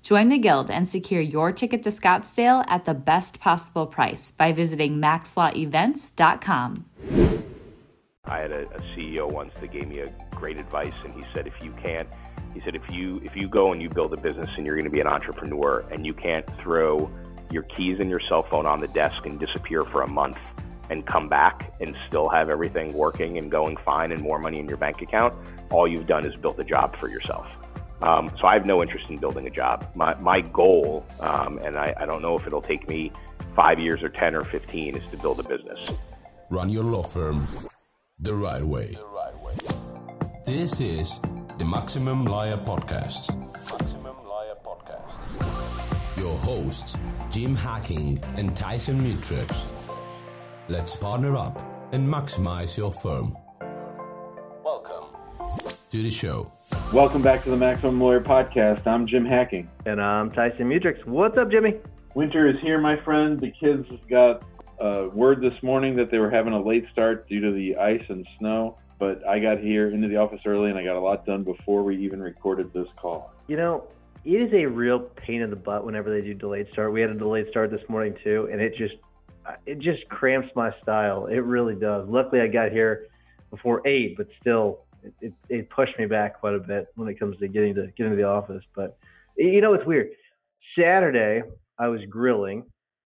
Join the Guild and secure your ticket to Scottsdale at the best possible price by visiting maxlawevents.com. I had a CEO once that gave me a great advice, and he said, if you go and you build a business and you're going to be an entrepreneur and you can't throw your keys and your cell phone on the desk and disappear for a month and come back and still have everything working and going fine and more money in your bank account, all you've done is built a job for yourself. So I have no interest in building a job. My goal, and I don't know if it'll take me 5 years or 10 or 15, is to build a business. Run your law firm the right way. This is the Maximum Lawyer Podcast. Your hosts, Jim Hacking and Tyson Mutrix. Let's partner up and maximize your firm. Welcome to the show. Welcome back to the Maximum Lawyer Podcast. I'm Jim Hacking. And I'm Tyson Mutrix. What's up, Jimmy? Winter is here, my friend. The kids got word this morning that they were having a late start due to the ice and snow, but I got here into the office early and I got a lot done before we even recorded this call. You know, it is a real pain in the butt whenever they do delayed start. We had a delayed start this morning too, and it just cramps my style. It really does. Luckily, I got here before 8, but still, it pushed me back quite a bit when it comes to getting to the office. But, you know, it's weird. Saturday, I was grilling,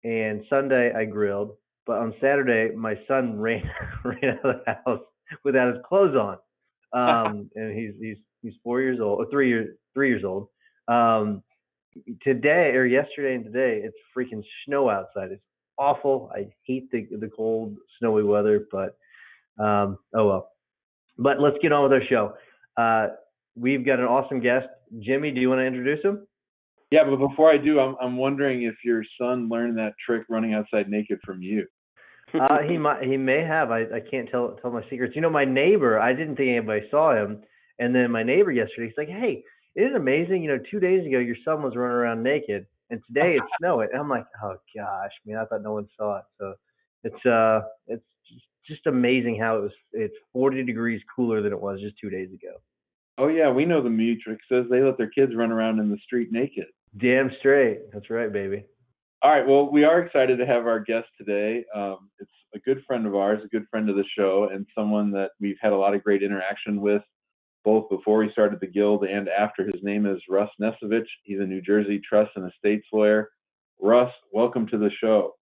and Sunday, I grilled. But on Saturday, my son ran out of the house without his clothes on. And he's 4 years old, or three years old. Today, or yesterday and today, it's freaking snow outside. It's awful. I hate the cold, snowy weather, but oh well. But let's get on with our show. We've got an awesome guest. Jimmy, do you want to introduce him? Yeah, but before I do, I'm wondering if your son learned that trick running outside naked from you. He may have. I can't tell my secrets. You know, my neighbor, I didn't think anybody saw him. And then my neighbor yesterday, he's like, hey, isn't it amazing? You know, 2 days ago, your son was running around naked. And today it's snowing. And I'm like, oh gosh, man, I thought no one saw it. So it's just amazing how it's 40 degrees cooler than it was just 2 days ago. Oh yeah, we know the Matrix says they let their kids run around in the street naked. Damn straight. That's right, baby. All right, well, we are excited to have our guest today. It's a good friend of ours, a good friend of the show, and someone that we've had a lot of great interaction with, both before he started the Guild and after. His name is Russ Nesevich. He's a New Jersey trust and estates lawyer. Russ, welcome to the show.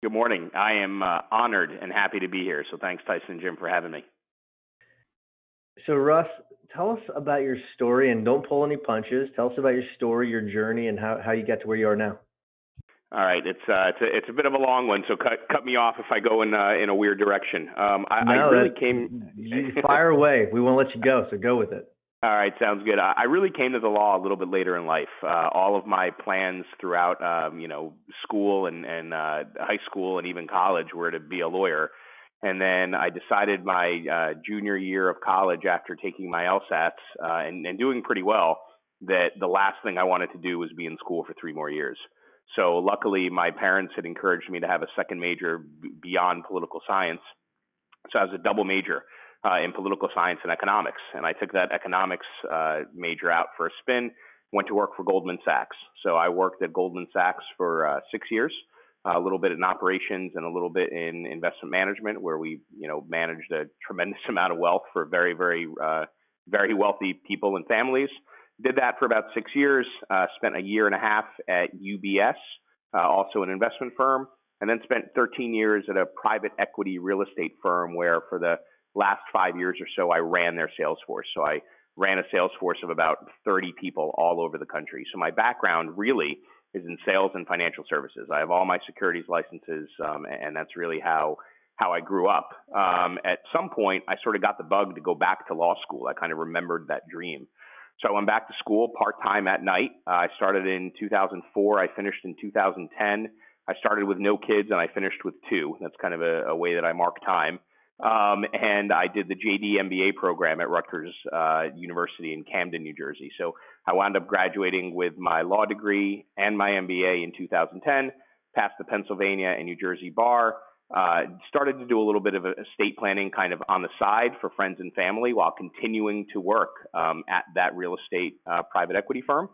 Good morning. I am honored and happy to be here. So thanks, Tyson and Jim, for having me. So Russ, tell us about your story, and don't pull any punches. Tell us about your story, your journey, and how you got to where you are now. All right, it's a bit of a long one, so cut me off if I go in a weird direction. Fire away. We won't let you go, so go with it. All right, sounds good. I really came to the law a little bit later in life. All of my plans throughout, school and high school and even college were to be a lawyer. And then I decided my junior year of college, after taking my LSATs and doing pretty well, that the last thing I wanted to do was be in school for 3 more years. So luckily, my parents had encouraged me to have a second major beyond political science. So I was a double major in political science and economics. And I took that economics major out for a spin, went to work for Goldman Sachs. So I worked at Goldman Sachs for 6 years, a little bit in operations and a little bit in investment management, where we, managed a tremendous amount of wealth for very, very, very wealthy people and families. Did that for about 6 years, spent a year and a half at UBS, also an investment firm. and then spent 13 years at a private equity real estate firm where for the last 5 years or so, I ran their sales force. So I ran a sales force of about 30 people all over the country. So my background really is in sales and financial services. I have all my securities licenses, and that's really how I grew up. At some point, I sort of got the bug to go back to law school. I kind of remembered that dream. So I went back to school part-time at night. I started in 2004. I finished in 2010. I started with no kids, and I finished with two. That's kind of a way that I mark time. And I did the JD MBA program at Rutgers University in Camden, New Jersey. So I wound up graduating with my law degree and my MBA in 2010, passed the Pennsylvania and New Jersey bar, started to do a little bit of estate planning kind of on the side for friends and family while continuing to work at that real estate private equity firm.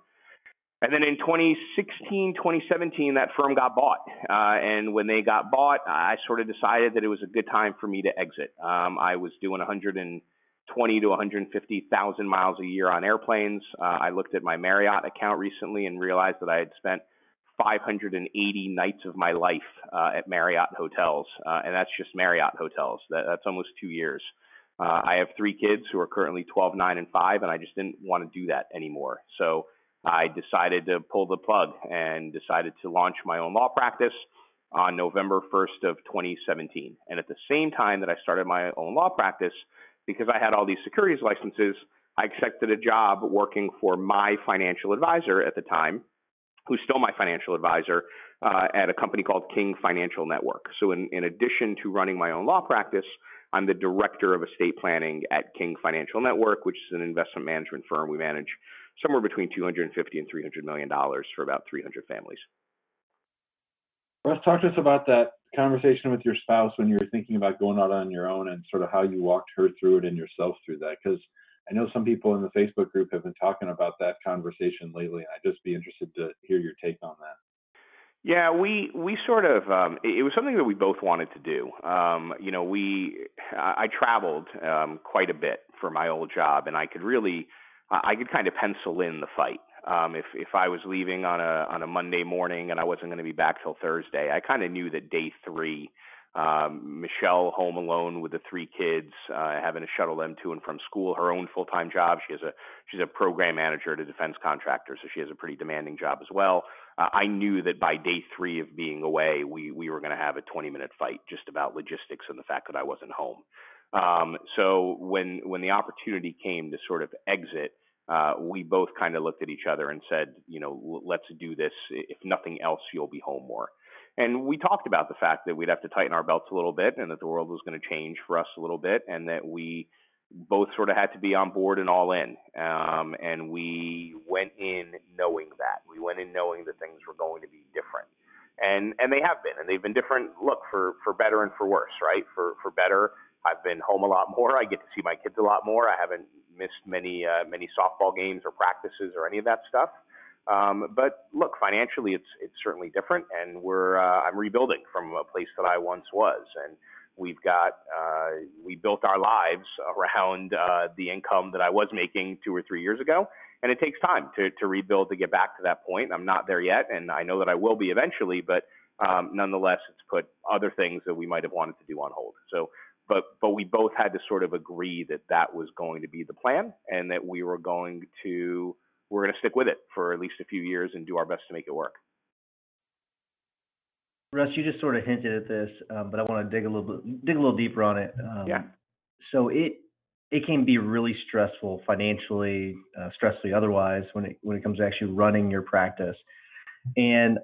And then in 2016, 2017, that firm got bought. And when they got bought, I sort of decided that it was a good time for me to exit. I was doing 120 to 150,000 miles a year on airplanes. I looked at my Marriott account recently and realized that I had spent 580 nights of my life at Marriott hotels. And that's just Marriott hotels. That's almost 2 years. I have three kids who are currently 12, 9, and 5, and I just didn't want to do that anymore. So I decided to pull the plug and decided to launch my own law practice on November 1st of 2017. And at the same time that I started my own law practice, because I had all these securities licenses, I accepted a job working for my financial advisor at the time, who's still my financial advisor, at a company called King Financial Network. So in addition to running my own law practice, I'm the director of estate planning at King Financial Network, which is an investment management firm. We manage somewhere between $250 and $300 million for about 300 families. Russ, talk to us about that conversation with your spouse when you were thinking about going out on your own and sort of how you walked her through it and yourself through that. Because I know some people in the Facebook group have been talking about that conversation lately, and I'd just be interested to hear your take on that. Yeah, we sort of, it was something that we both wanted to do. You know, I traveled quite a bit for my old job, and I could kind of pencil in the fight. If I was leaving on a Monday morning and I wasn't going to be back till Thursday, I kind of knew that day three, Michelle home alone with the three kids, having to shuttle them to and from school, her own full-time job. She's a program manager at a defense contractor, so she has a pretty demanding job as well. I knew that by day three of being away, we were going to have a 20-minute fight just about logistics and the fact that I wasn't home. So when the opportunity came to sort of exit, we both kind of looked at each other and said, you know, let's do this. If nothing else, you'll be home more. And we talked about the fact that we'd have to tighten our belts a little bit and that the world was going to change for us a little bit and that we both sort of had to be on board and all in. And we went in knowing that. We went in knowing that things were going to be different. And they have been. And they've been different, look, for better and for worse, right? For better, I've been home a lot more. I get to see my kids a lot more. I haven't missed many softball games or practices or any of that stuff. But look, financially, it's certainly different, and I'm rebuilding from a place that I once was, and we've got we built our lives around the income that I was making 2 or 3 years ago, and it takes time to rebuild to get back to that point. I'm not there yet, and I know that I will be eventually, but nonetheless, it's put other things that we might have wanted to do on hold. So. But we both had to sort of agree that that was going to be the plan and that we're going to stick with it for at least a few years and do our best to make it work. Russ, you just sort of hinted at this, but I want to dig a little deeper on it. Yeah. So it can be really stressful financially, stressfully otherwise when it comes to actually running your practice. And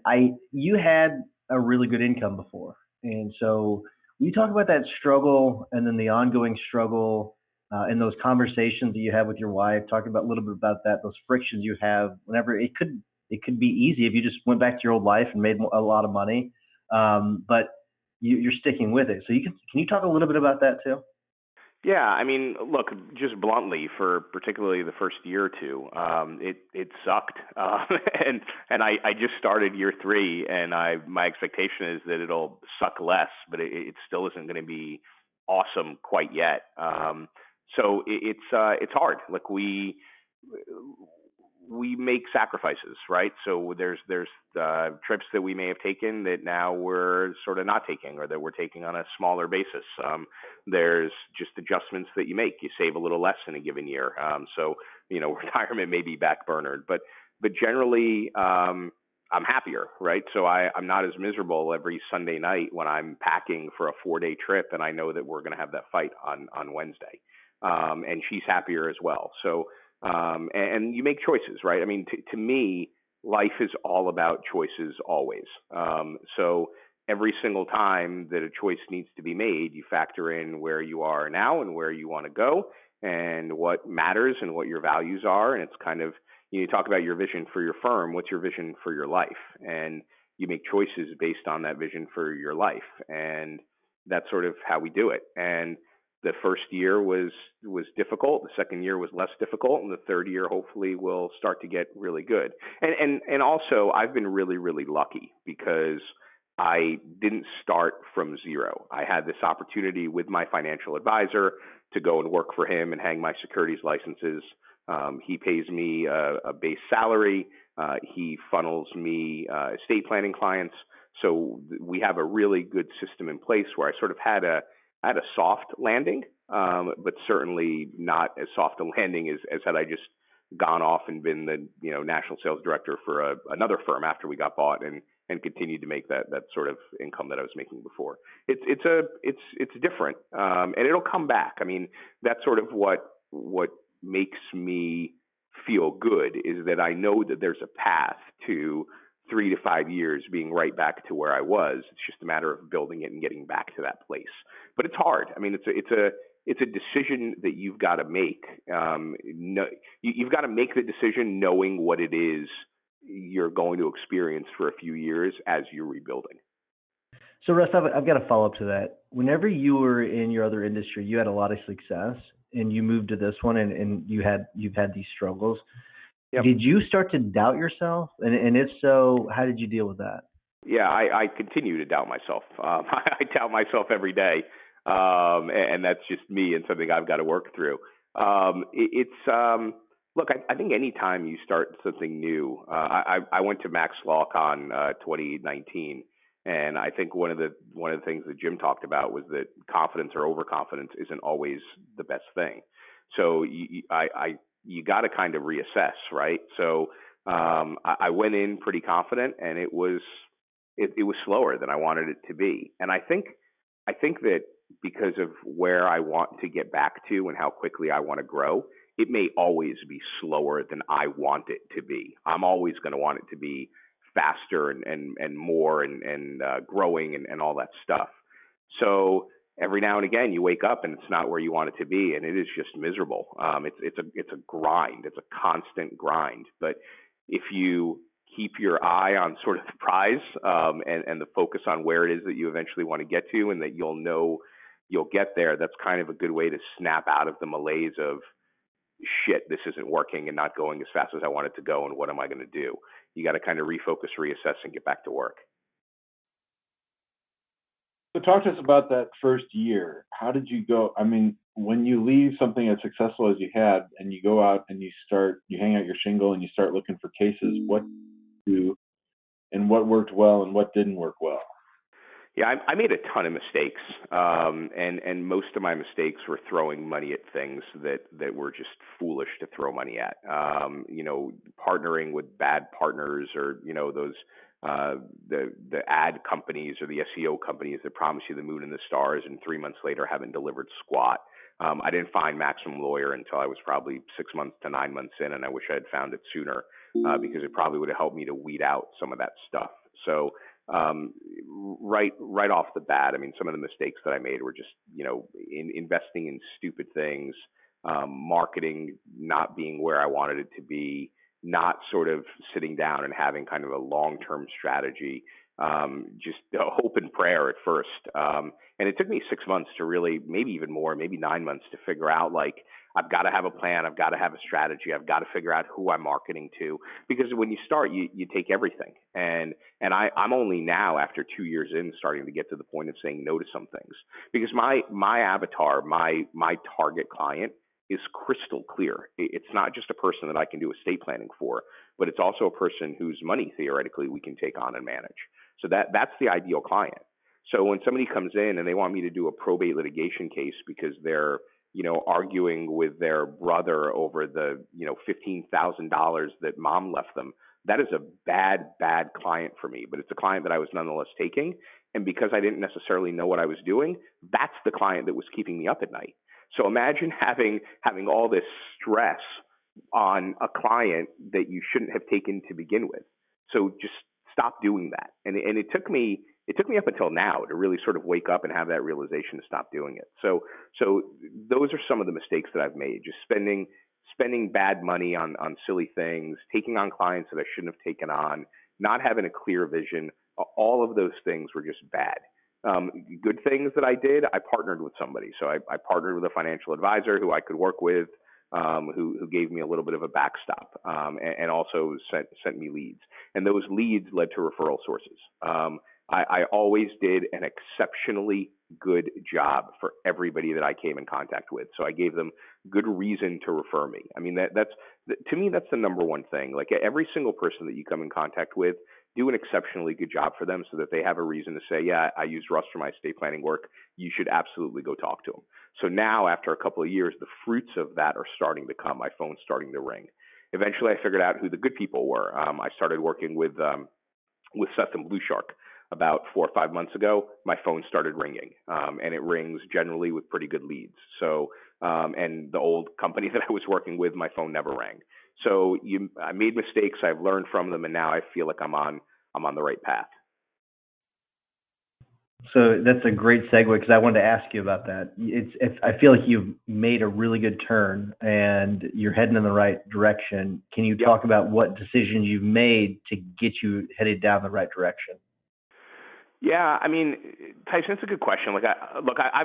you had a really good income before, and so. You talk about that struggle and then the ongoing struggle and those conversations that you have with your wife, talking about a little bit about that, those frictions you have whenever it could be easy if you just went back to your old life and made a lot of money, but you're sticking with it. So can you talk a little bit about that too? Yeah, I mean, look, just bluntly, for particularly the first year or two, it sucked, and I just started year three, and my expectation is that it'll suck less, but it still isn't going to be awesome quite yet. So it's hard. Like we we make sacrifices, right? So there's trips that we may have taken that now we're sort of not taking, or that we're taking on a smaller basis. There's just adjustments that you make. You save a little less in a given year. So, you know, retirement may be backburnered, but generally, I'm happier, right? So I'm not as miserable every Sunday night when I'm packing for a 4-day trip and I know that we're going to have that fight on Wednesday. And she's happier as well. So, and you make choices, right? I mean, to me, life is all about choices always. So every single time that a choice needs to be made, you factor in where you are now and where you want to go and what matters and what your values are. And it's kind of, you talk about your vision for your firm. What's your vision for your life? And you make choices based on that vision for your life. And that's sort of how we do it. And the first year was difficult. The second year was less difficult. And the third year, hopefully, will start to get really good. And also, I've been really, really lucky because I didn't start from zero. I had this opportunity with my financial advisor to go and work for him and hang my securities licenses. He pays me a base salary. He funnels me estate planning clients. So we have a really good system in place where I sort of had a soft landing, but certainly not as soft a landing as had I just gone off and been the national sales director for another firm after we got bought and continued to make that sort of income that I was making before. It's different, and it'll come back. I mean, that's sort of what makes me feel good is that I know that there's a path to 3 to 5 years being right back to where I was. It's just a matter of building it and getting back to that place. But it's hard. I mean, it's a decision that you've got to make. You've got to make the decision knowing what it is you're going to experience for a few years as you're rebuilding. So Russ, I've got a follow-up to that. Whenever you were in your other industry, you had a lot of success, and you moved to this one and you've had these struggles. Yep. Did you start to doubt yourself? And if so, how did you deal with that? Yeah, I continue to doubt myself. I doubt myself every day. And that's just me and something I've got to work through. Look, I think anytime you start something new, I went to MaxLawCon 2019. And I think one of the things that Jim talked about was that confidence or overconfidence isn't always the best thing. So you got to kind of reassess, right? So I went in pretty confident, and it was slower than I wanted it to be. And I think that because of where I want to get back to and how quickly I want to grow, it may always be slower than I want it to be. I'm always going to want it to be faster and more and growing and all that stuff. So every now and again, you wake up and it's not where you want it to be, and it is just miserable. It's a grind. It's a constant grind. But if you keep your eye on sort of the prize and the focus on where it is that you eventually want to get to, and that you'll know you'll get there, that's kind of a good way to snap out of the malaise of shit, this isn't working and not going as fast as I want it to go, and what am I going to do? You got to kind of refocus, reassess, and get back to work. So talk to us about that first year. How did you go? I mean, when you leave something as successful as you had and you go out and you hang out your shingle and you start looking for cases, what did you do and what worked well and what didn't work well? Yeah, I made a ton of mistakes. And most of my mistakes were throwing money at things that were just foolish to throw money at. Partnering with bad partners, or, those the ad companies or the SEO companies that promise you the moon and the stars and 3 months later haven't delivered squat. I didn't find Maximum Lawyer until I was probably 6 months to 9 months in, and I wish I had found it sooner because it probably would have helped me to weed out some of that stuff. So right off the bat, I mean, some of the mistakes that I made were just, investing in stupid things, marketing not being where I wanted it to be, not sort of sitting down and having kind of a long-term strategy, just hope and prayer at first. And it took me 6 months to really, maybe even more, maybe 9 months to figure out, like, I've got to have a plan. I've got to have a strategy. I've got to figure out who I'm marketing to, because when you start, you take everything. And I'm only now, after 2 years in, starting to get to the point of saying no to some things, because my avatar, my target client is crystal clear. It's not just a person that I can do estate planning for, but it's also a person whose money theoretically we can take on and manage. So that's the ideal client. So when somebody comes in and they want me to do a probate litigation case because they're, you know, arguing with their brother over the, you know, $15,000 that mom left them, that is a bad, bad client for me. But it's a client that I was nonetheless taking. And because I didn't necessarily know what I was doing, that's the client that was keeping me up at night. So imagine having all this stress on a client that you shouldn't have taken to begin with. So just stop doing that. And it took me up until now to really sort of wake up and have that realization to stop doing it. So those are some of the mistakes that I've made, just spending bad money on silly things, taking on clients that I shouldn't have taken on, not having a clear vision. All of those things were just bad. Good things that I did, I partnered with somebody. So I partnered with a financial advisor who I could work with, who gave me a little bit of a backstop, and also sent me leads. And those leads led to referral sources. I always did an exceptionally good job for everybody that I came in contact with. So I gave them good reason to refer me. I mean, to me, that's the number one thing. Like, every single person that you come in contact with, do an exceptionally good job for them so that they have a reason to say, yeah, I use Russ for my estate planning work. You should absolutely go talk to them. So now, after a couple of years, the fruits of that are starting to come. My phone's starting to ring. Eventually, I figured out who the good people were. I started working with Seth and Blue Shark about 4 or 5 months ago. My phone started ringing, and it rings generally with pretty good leads. So, and the old company that I was working with, my phone never rang. So I made mistakes. I've learned from them, and now I feel like I'm on the right path. So that's a great segue, because I wanted to ask you about that. It's I feel like you've made a really good turn and you're heading in the right direction. Can you talk about what decisions you've made to get you headed down the right direction? Yeah, I mean, Tyson, it's a good question. Like, I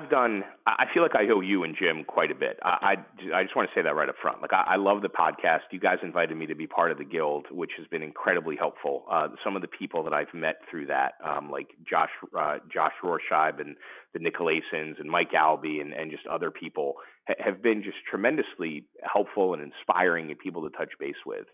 feel like I owe you and Jim quite a bit. I just want to say that right up front. Like, I love the podcast. You guys invited me to be part of the Guild, which has been incredibly helpful. Some of the people that I've met through that, like Josh Rorscheib and the Nicolaisons and Mike Galbi and just other people, have been just tremendously helpful and inspiring and people to touch base with.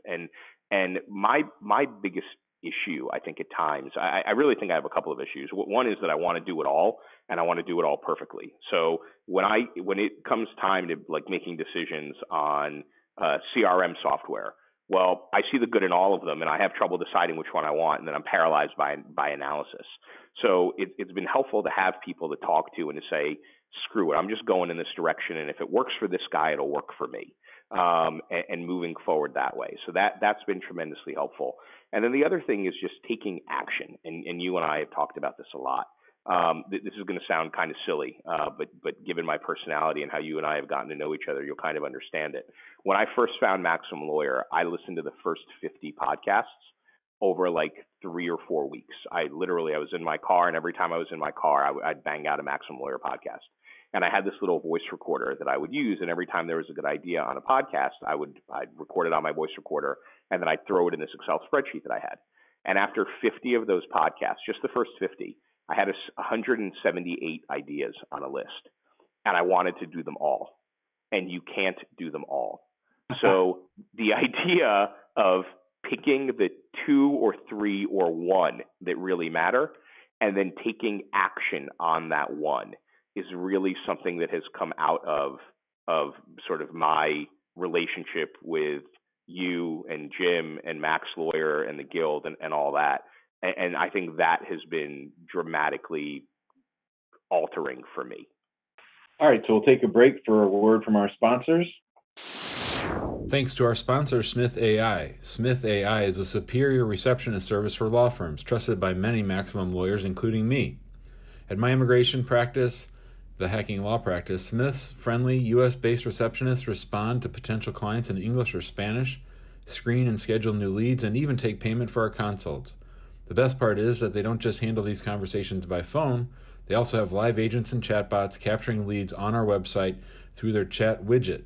And my biggest issue, I think, at times, I really think I have a couple of issues. One is that I want to do it all, and I want to do it all perfectly. So when it comes time to, like, making decisions on CRM software, well, I see the good in all of them, and I have trouble deciding which one I want, and then I'm paralyzed by analysis. So it's been helpful to have people to talk to and to say, screw it, I'm just going in this direction, and if it works for this guy, it'll work for me. And moving forward that way. So that's been tremendously helpful. And then the other thing is just taking action. And you and I have talked about this a lot. This is going to sound kind of silly, but given my personality and how you and I have gotten to know each other, you'll kind of understand it. When I first found Maximum Lawyer, I listened to the first 50 podcasts over like 3 or 4 weeks. I was in my car, and every time I was in my car, I'd bang out a Maximum Lawyer podcast. And I had this little voice recorder that I would use, and every time there was a good idea on a podcast, I'd record it on my voice recorder, and then I'd throw it in this Excel spreadsheet that I had. And after 50 of those podcasts, just the first 50, I had 178 ideas on a list, and I wanted to do them all. And you can't do them all. So the idea of picking the 2 or 3 or 1 that really matter, and then taking action on that one, is really something that has come out of sort of my relationship with you and Jim and Max Lawyer and the Guild and all that. And I think that has been dramatically altering for me. All right, so we'll take a break for a word from our sponsors. Thanks to our sponsor, Smith AI. Smith AI is a superior receptionist service for law firms, trusted by many Maximum Lawyers, including me. At my immigration practice, the Hacking Law practice, Smith's friendly U.S.-based receptionists respond to potential clients in English or Spanish, screen and schedule new leads, and even take payment for our consults. The best part is that they don't just handle these conversations by phone, they also have live agents and chatbots capturing leads on our website through their chat widget.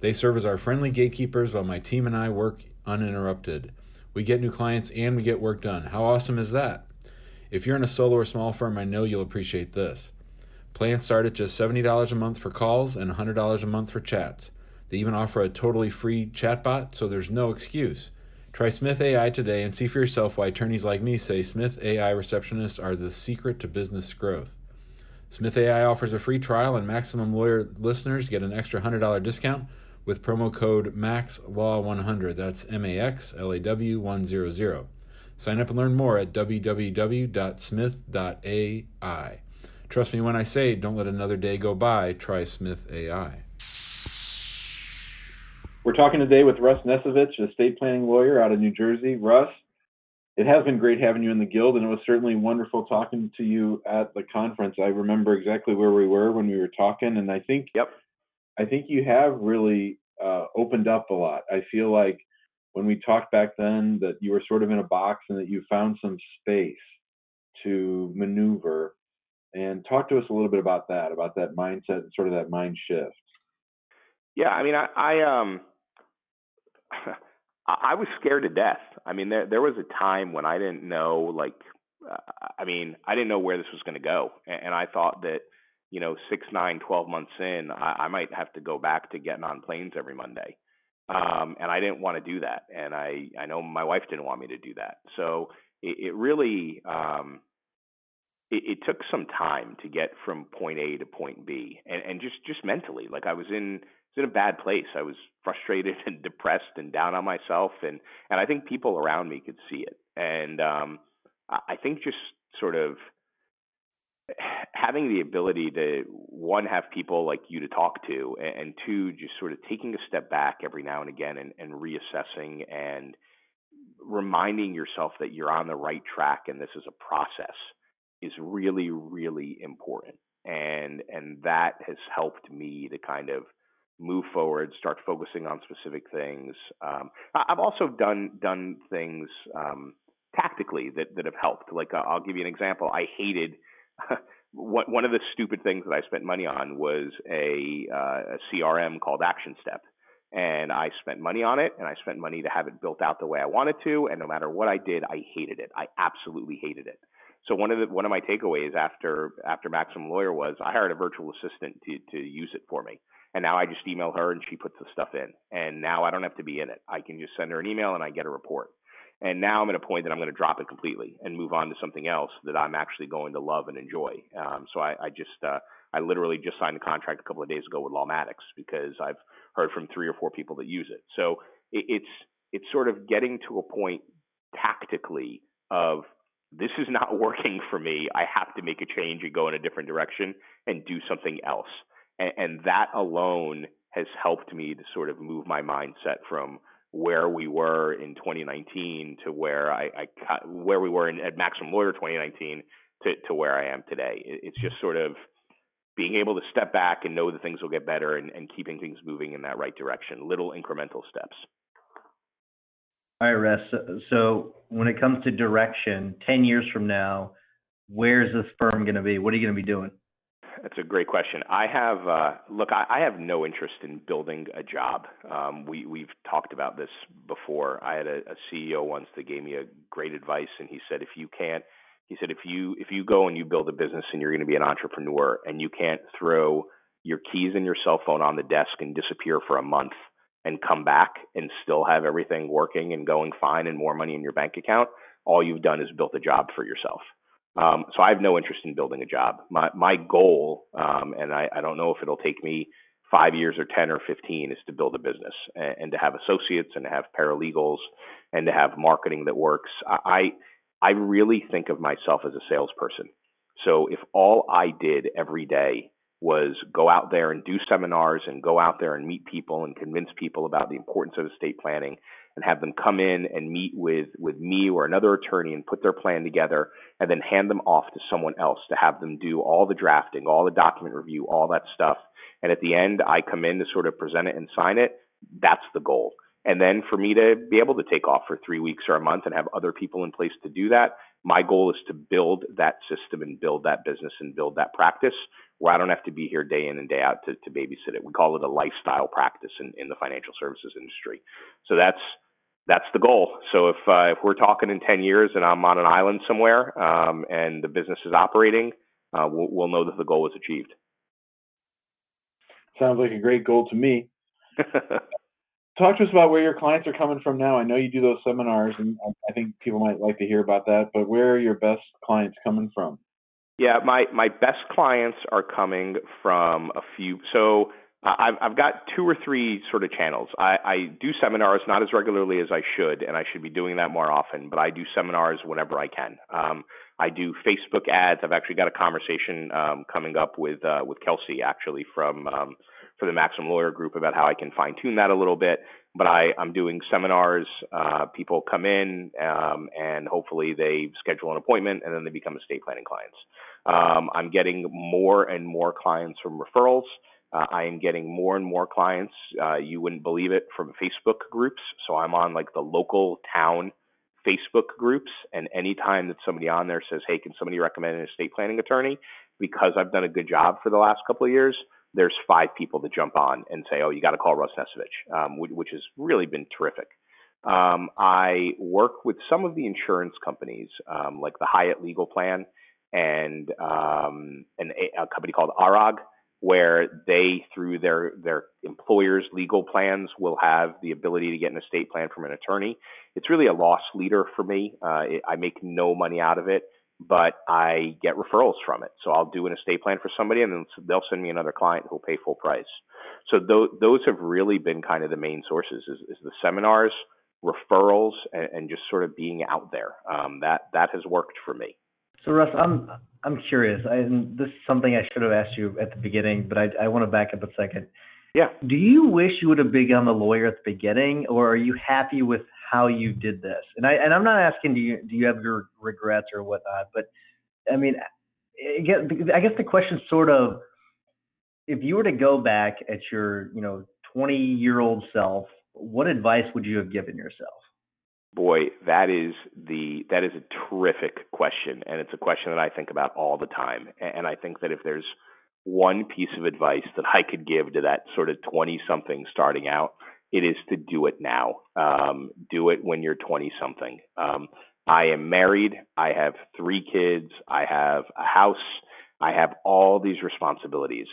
They serve as our friendly gatekeepers while my team and I work uninterrupted. We get new clients and we get work done. How awesome is that? If you're in a solo or small firm, I know you'll appreciate this. Plans start at just $70 a month for calls and $100 a month for chats. They even offer a totally free chatbot, so there's no excuse. Try Smith AI today and see for yourself why attorneys like me say Smith AI receptionists are the secret to business growth. Smith AI offers a free trial, and Maximum Lawyer listeners get an extra $100 discount with promo code MaxLaw100. That's MaxLaw100. Sign up and learn more at www.smith.ai. Trust me when I say, don't let another day go by. Try Smith AI. We're talking today with Russ Nesevich, an estate planning lawyer out of New Jersey. Russ, it has been great having you in the Guild, and it was certainly wonderful talking to you at the conference. I remember exactly where we were when we were talking, and I think I think you have really opened up a lot. I feel like when we talked back then that you were sort of in a box and that you found some space to maneuver. And talk to us a little bit about that mindset and sort of that mind shift. Yeah, I mean, I I was scared to death. I mean, there was a time when I didn't know, like, I didn't know where this was going to go. And I thought that, you know, 6, 9, 12 months in, I might have to go back to getting on planes every Monday. And I didn't want to do that. And I know my wife didn't want me to do that. So it really, it took some time to get from point A to point B. And just mentally, like I was in a bad place. I was frustrated and depressed and down on myself. And I think people around me could see it. And I think just sort of having the ability to, one, have people like you to talk to, and two, just sort of taking a step back every now and again and reassessing and reminding yourself that you're on the right track and this is a process is really, really important. And that has helped me to kind of move forward, start focusing on specific things. I've also done things tactically that have helped. Like, I'll give you an example. I hated one of the stupid things that I spent money on was a CRM called Action Step. And I spent money on it, and I spent money to have it built out the way I wanted to. And no matter what I did, I hated it. I absolutely hated it. So one of my takeaways after Maximum Lawyer was I hired a virtual assistant to use it for me. And now I just email her and she puts the stuff in. And now I don't have to be in it. I can just send her an email and I get a report. And now I'm at a point that I'm going to drop it completely and move on to something else that I'm actually going to love and enjoy. So I literally just signed a contract a couple of days ago with Lawmatics because I've heard from 3 or 4 people that use it. So it's sort of getting to a point tactically of this is not working for me. I have to make a change and go in a different direction and do something else. And that alone has helped me to sort of move my mindset from where we were in 2019 to where where we were at Maximum Lawyer 2019 to where I am today. It's just sort of being able to step back and know that things will get better and keeping things moving in that right direction, little incremental steps. All right, Russ. So when it comes to direction, 10 years from now, where's this firm going to be? What are you going to be doing? That's a great question. I have I have no interest in building a job. We've talked about this before. I had a CEO once that gave me a great advice, and he said, if you go and you build a business and you're going to be an entrepreneur, and you can't throw your keys and your cell phone on the desk and disappear for a month and come back and still have everything working and going fine and more money in your bank account, all you've done is built a job for yourself. So I have no interest in building a job. My goal, and I don't know if it'll take me 5 years or 10 or 15, is to build a business and to have associates and to have paralegals and to have marketing that works. I really think of myself as a salesperson. So if all I did every day was go out there and do seminars and go out there and meet people and convince people about the importance of estate planning and have them come in and meet with me or another attorney and put their plan together and then hand them off to someone else to have them do all the drafting, all the document review, all that stuff. And at the end, I come in to sort of present it and sign it. That's the goal. And then for me to be able to take off for 3 weeks or a month and have other people in place to do that, my goal is to build that system and build that business and build that practice where I don't have to be here day in and day out to babysit it. We call it a lifestyle practice in the financial services industry. So that's the goal. So if we're talking in 10 years and I'm on an island somewhere and the business is operating, we'll know that the goal was achieved. Sounds like a great goal to me. Talk to us about where your clients are coming from now. I know you do those seminars, and I think people might like to hear about that, but where are your best clients coming from? Yeah, my best clients are coming from a few. So I've got two or three sort of channels. I do seminars, not as regularly as I should, and I should be doing that more often, but I do seminars whenever I can. I do Facebook ads. I've actually got a conversation coming up with Kelsey, actually, for the Maximum Lawyer group about how I can fine-tune that a little bit. But I'm doing seminars. People come in and hopefully they schedule an appointment and then they become estate planning clients. I'm getting more and more clients from referrals. I am getting more and more clients, you wouldn't believe it, from Facebook groups. So I'm on like the local town Facebook groups, and anytime that somebody on there says, hey, can somebody recommend an estate planning attorney? Because I've done a good job for the last couple of years, there's 5 people that jump on and say, oh, you got to call Russ Nesevich, which has really been terrific. I work with some of the insurance companies, like the Hyatt Legal Plan and a company called Arag, where they, through their employer's legal plans, will have the ability to get an estate plan from an attorney. It's really a loss leader for me. I make no money out of it, but I get referrals from it. So I'll do an estate plan for somebody, and then they'll send me another client who'll pay full price. So those have really been kind of the main sources, is the seminars, referrals, and just sort of being out there. That has worked for me. So Russ, I'm curious, and this is something I should have asked you at the beginning, but I want to back up a second. Yeah. Do you wish you would have become a lawyer at the beginning, or are you happy with how you did this? And I'm not asking do you have your regrets or whatnot, but I mean, I guess the question sort of, if you were to go back at your 20-year-old self, what advice would you have given yourself? Boy, that is a terrific question, and it's a question that I think about all the time. And I think that if there's one piece of advice that I could give to that sort of 20-something starting out, it is to do it now. Do it when you're 20-something. I am married. I have 3 kids. I have a house. I have all these responsibilities,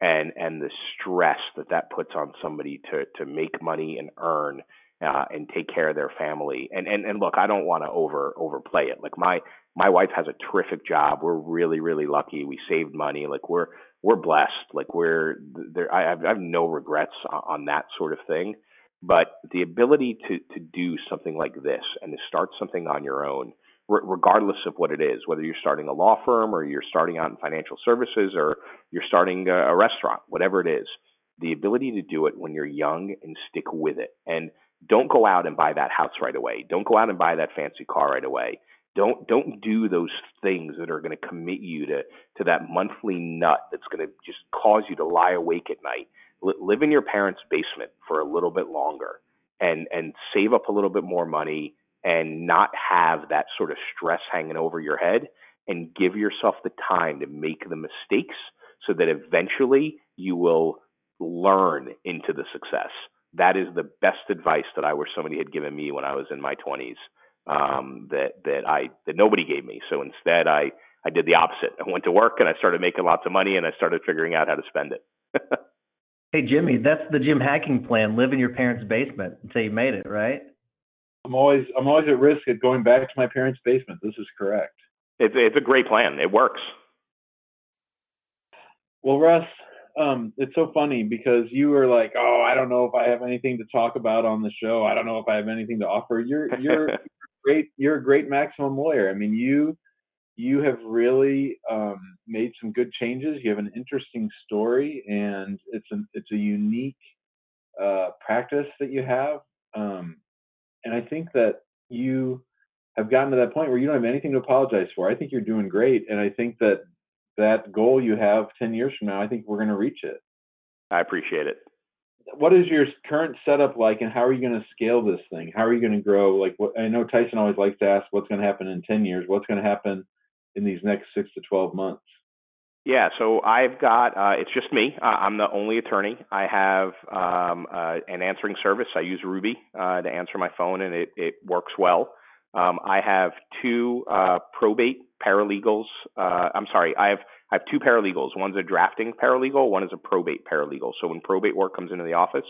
and the stress that puts on somebody to make money and earn. And take care of their family. And look, I don't want to overplay it. Like my wife has a terrific job. We're really, really lucky. We saved money. Like we're blessed. Like we're there. I have no regrets on that sort of thing, but the ability to do something like this and to start something on your own, regardless of what it is, whether you're starting a law firm or you're starting out in financial services or you're starting a restaurant, whatever it is, the ability to do it when you're young and stick with it. And don't go out and buy that house right away. Don't go out and buy that fancy car right away. Don't do those things that are going to commit you to that monthly nut that's going to just cause you to lie awake at night. Live in your parents' basement for a little bit longer and save up a little bit more money and not have that sort of stress hanging over your head, and give yourself the time to make the mistakes so that eventually you will learn into the success. That is the best advice that I wish somebody had given me when I was in my 20s, that nobody gave me. So instead, I did the opposite. I went to work and I started making lots of money, and I started figuring out how to spend it. Hey, Jimmy, that's the Jim Hacking plan. Live in your parents' basement until you made it, right? I'm always at risk of going back to my parents' basement. This is correct. It's a great plan. It works. Well, Russ, it's so funny because you were like, oh, I don't know if I have anything to talk about on the show. I don't know if I have anything to offer. You're great. You're a great maximum lawyer. I mean, you have really made some good changes. You have an interesting story, and it's a unique practice that you have. And I think that you have gotten to that point where you don't have anything to apologize for. I think you're doing great, and I think that goal you have 10 years from now, I think we're going to reach it. I appreciate it. What is your current setup like, and how are you going to scale this thing? How are you going to grow? Like, I know Tyson always likes to ask what's going to happen in 10 years, what's going to happen in these next 6 to 12 months? Yeah, so I've got, it's just me. I'm the only attorney. I have an answering service. I use Ruby to answer my phone, and it works well. I have 2 probate paralegals. I have I have two paralegals. One's a drafting paralegal, one is a probate paralegal. So when probate work comes into the office,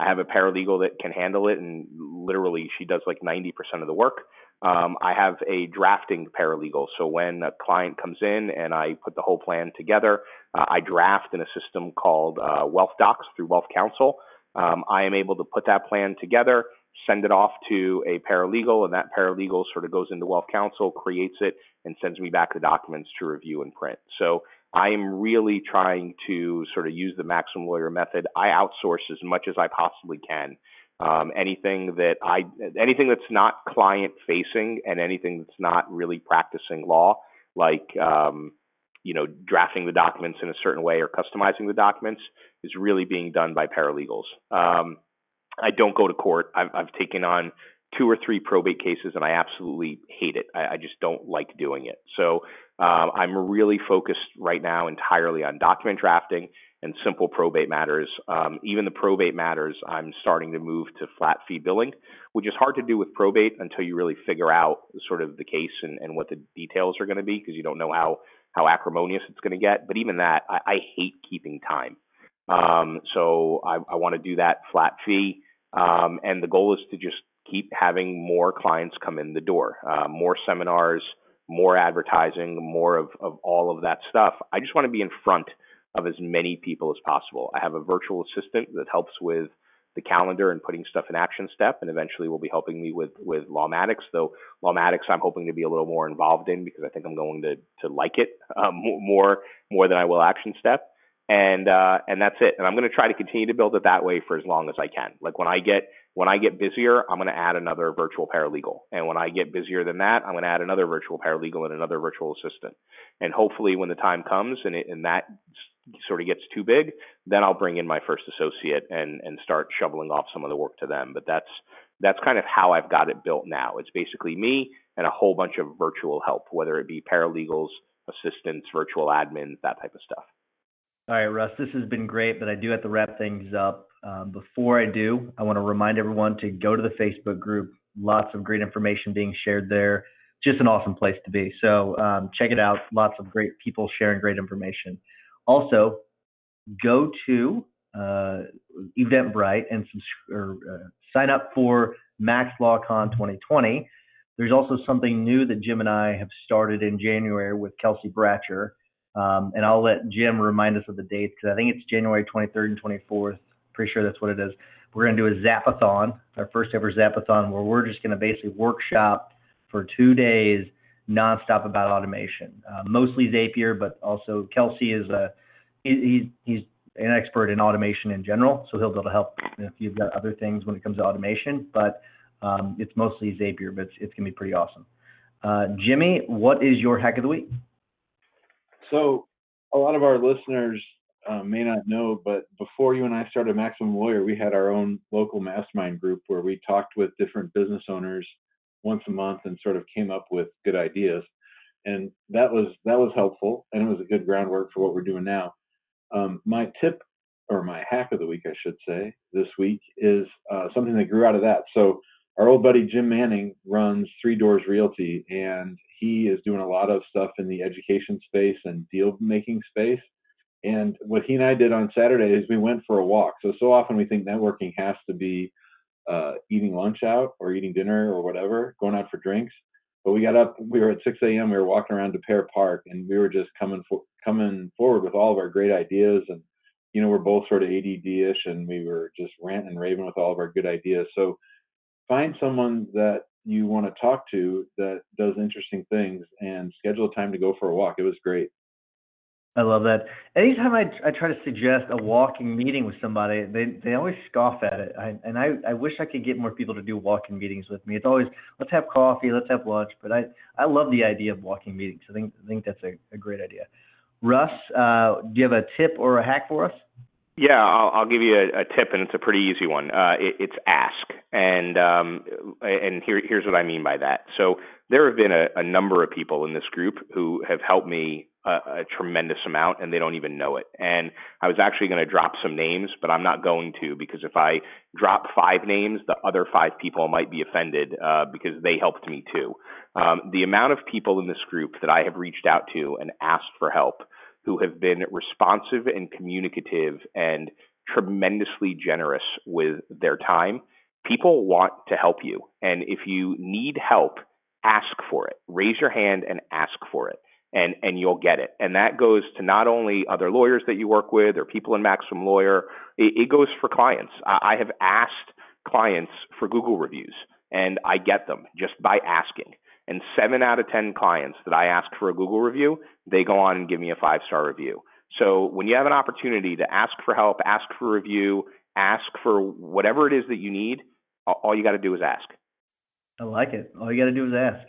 I have a paralegal that can handle it, and literally she does like 90% of the work. I have a drafting paralegal. So when a client comes in and I put the whole plan together, I draft in a system called Wealth Docs through Wealth Counsel. I am able to put that plan together, send it off to a paralegal, and that paralegal sort of goes into Wealth Counsel, creates it, and sends me back the documents to review and print. So I am really trying to sort of use the Maximum Lawyer method. I outsource as much as I possibly can. Anything that's not client facing and anything that's not really practicing law, like, drafting the documents in a certain way or customizing the documents, is really being done by paralegals. I don't go to court. I've taken on 2 or 3 probate cases and I absolutely hate it. I just don't like doing it. So, I'm really focused right now entirely on document drafting and simple probate matters. Even the probate matters, I'm starting to move to flat fee billing, which is hard to do with probate until you really figure out sort of the case and what the details are going to be, because you don't know how acrimonious it's going to get. But even that, I hate keeping time. So I want to do that flat fee. And the goal is to just keep having more clients come in the door, more seminars, more advertising, more of all of that stuff. I just want to be in front of as many people as possible. I have a virtual assistant that helps with the calendar and putting stuff in Action Step, and eventually will be helping me with Lawmatics, though Lawmatics I'm hoping to be a little more involved in, because I think I'm going to like it more than I will Action Step. And that's it. And I'm going to try to continue to build it that way for as long as I can. Like when I get busier, I'm going to add another virtual paralegal. And when I get busier than that, I'm going to add another virtual paralegal and another virtual assistant. And hopefully when the time comes and that sort of gets too big, then I'll bring in my first associate and start shoveling off some of the work to them. But that's kind of how I've got it built now. It's basically me and a whole bunch of virtual help, whether it be paralegals, assistants, virtual admins, that type of stuff. All right, Russ, this has been great, but I do have to wrap things up. Before I do, I want to remind everyone to go to the Facebook group. Lots of great information being shared there. Just an awesome place to be. So check it out. Lots of great people sharing great information. Also, go to Eventbrite and sign up for MaxLawCon2020. There's also something new that Jim and I have started in January with Kelsey Bratcher. And I'll let Jim remind us of the dates, because I think it's January 23rd and 24th. Pretty sure that's what it is. We're going to do a Zapathon, our first ever Zapathon, where we're just going to basically workshop for 2 days nonstop about automation. Mostly Zapier, but also Kelsey is he's an expert in automation in general, so he'll be able to help if you've got other things when it comes to automation. But it's mostly Zapier, but it's going to be pretty awesome. Jimmy, what is your hack of the week? So a lot of our listeners may not know, but before you and I started Maximum Lawyer, we had our own local mastermind group where we talked with different business owners once a month and sort of came up with good ideas. And that was helpful, and it was a good groundwork for what we're doing now. My tip, or my hack of the week, I should say, this week is something that grew out of that. So our old buddy Jim Manning runs Three Doors Realty, and he is doing a lot of stuff in the education space and deal-making space. And what he and I did on Saturday is we went for a walk. So often we think networking has to be eating lunch out or eating dinner or whatever, going out for drinks. But we got up, we were at 6 a.m., we were walking around to Pear Park, and we were just coming forward with all of our great ideas. And, you know, we're both sort of ADD-ish, and we were just ranting and raving with all of our good ideas. So find someone that you want to talk to that does interesting things and schedule a time to go for a walk. It was great. I love that. Anytime I try to suggest a walking meeting with somebody, they always scoff at it. I wish I could get more people to do walking meetings with me. It's always, let's have coffee, let's have lunch. But I love the idea of walking meetings. I think that's a great idea. Russ, do you have a tip or a hack for us? Yeah, I'll give you a tip, and it's a pretty easy one. It's ask, and here's what I mean by that. So there have been a number of people in this group who have helped me a tremendous amount, and they don't even know it. And I was actually going to drop some names, but I'm not going to, because if I drop 5 names, the other 5 people might be offended because they helped me too. The amount of people in this group that I have reached out to and asked for help, who have been responsive and communicative and tremendously generous with their time. People want to help you. And if you need help, ask for it. Raise your hand and ask for it, and you'll get it. And that goes to not only other lawyers that you work with or people in Maximum Lawyer. It goes for clients. I have asked clients for Google reviews, and I get them just by asking. And 7 out of 10 clients that I ask for a Google review, they go on and give me a 5-star review. So when you have an opportunity to ask for help, ask for review, ask for whatever it is that you need, all you got to do is ask. I like it. All you got to do is ask.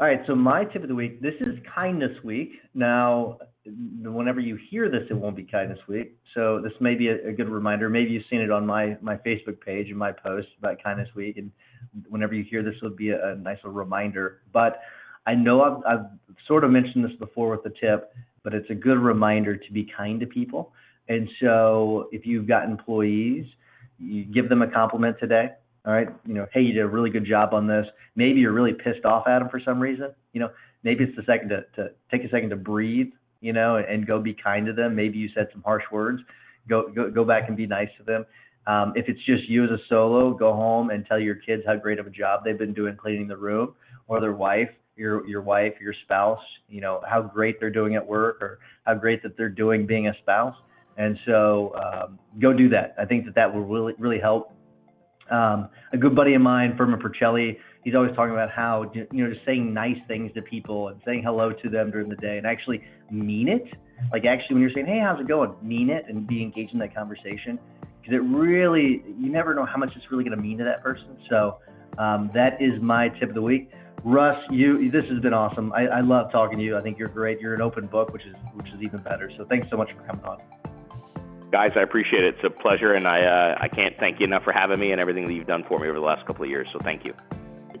All right. So my tip of the week, this is Kindness Week. Now, whenever you hear this, it won't be Kindness Week. So this may be a good reminder. Maybe you've seen it on my Facebook page and my post about Kindness Week. And whenever you hear this, it'll be a nice little reminder. But I know I've sort of mentioned this before with the tip, but it's a good reminder to be kind to people. And so if you've got employees, you give them a compliment today. All right. You know, hey, you did a really good job on this. Maybe you're really pissed off at them for some reason. You know, maybe it's the second to take a second to breathe, you know, and go be kind to them. Maybe you said some harsh words. Go back and be nice to them. If it's just you as a solo, go home and tell your kids how great of a job they've been doing cleaning the room, or their wife, your wife, your spouse, you know, how great they're doing at work, or how great that they're doing being a spouse. And so go do that. I think that will really, really help. A good buddy of mine, Firmino Porcelli, he's always talking about how, you know, just saying nice things to people and saying hello to them during the day and actually mean it. Like actually when you're saying, hey, how's it going? Mean it and be engaged in that conversation, because it really, you never know how much it's really going to mean to that person. So that is my tip of the week. Russ, this has been awesome. I love talking to you. I think you're great. You're an open book, which is even better. So thanks so much for coming on. Guys, I appreciate it. It's a pleasure, and I can't thank you enough for having me and everything that you've done for me over the last couple of years. So thank you. Good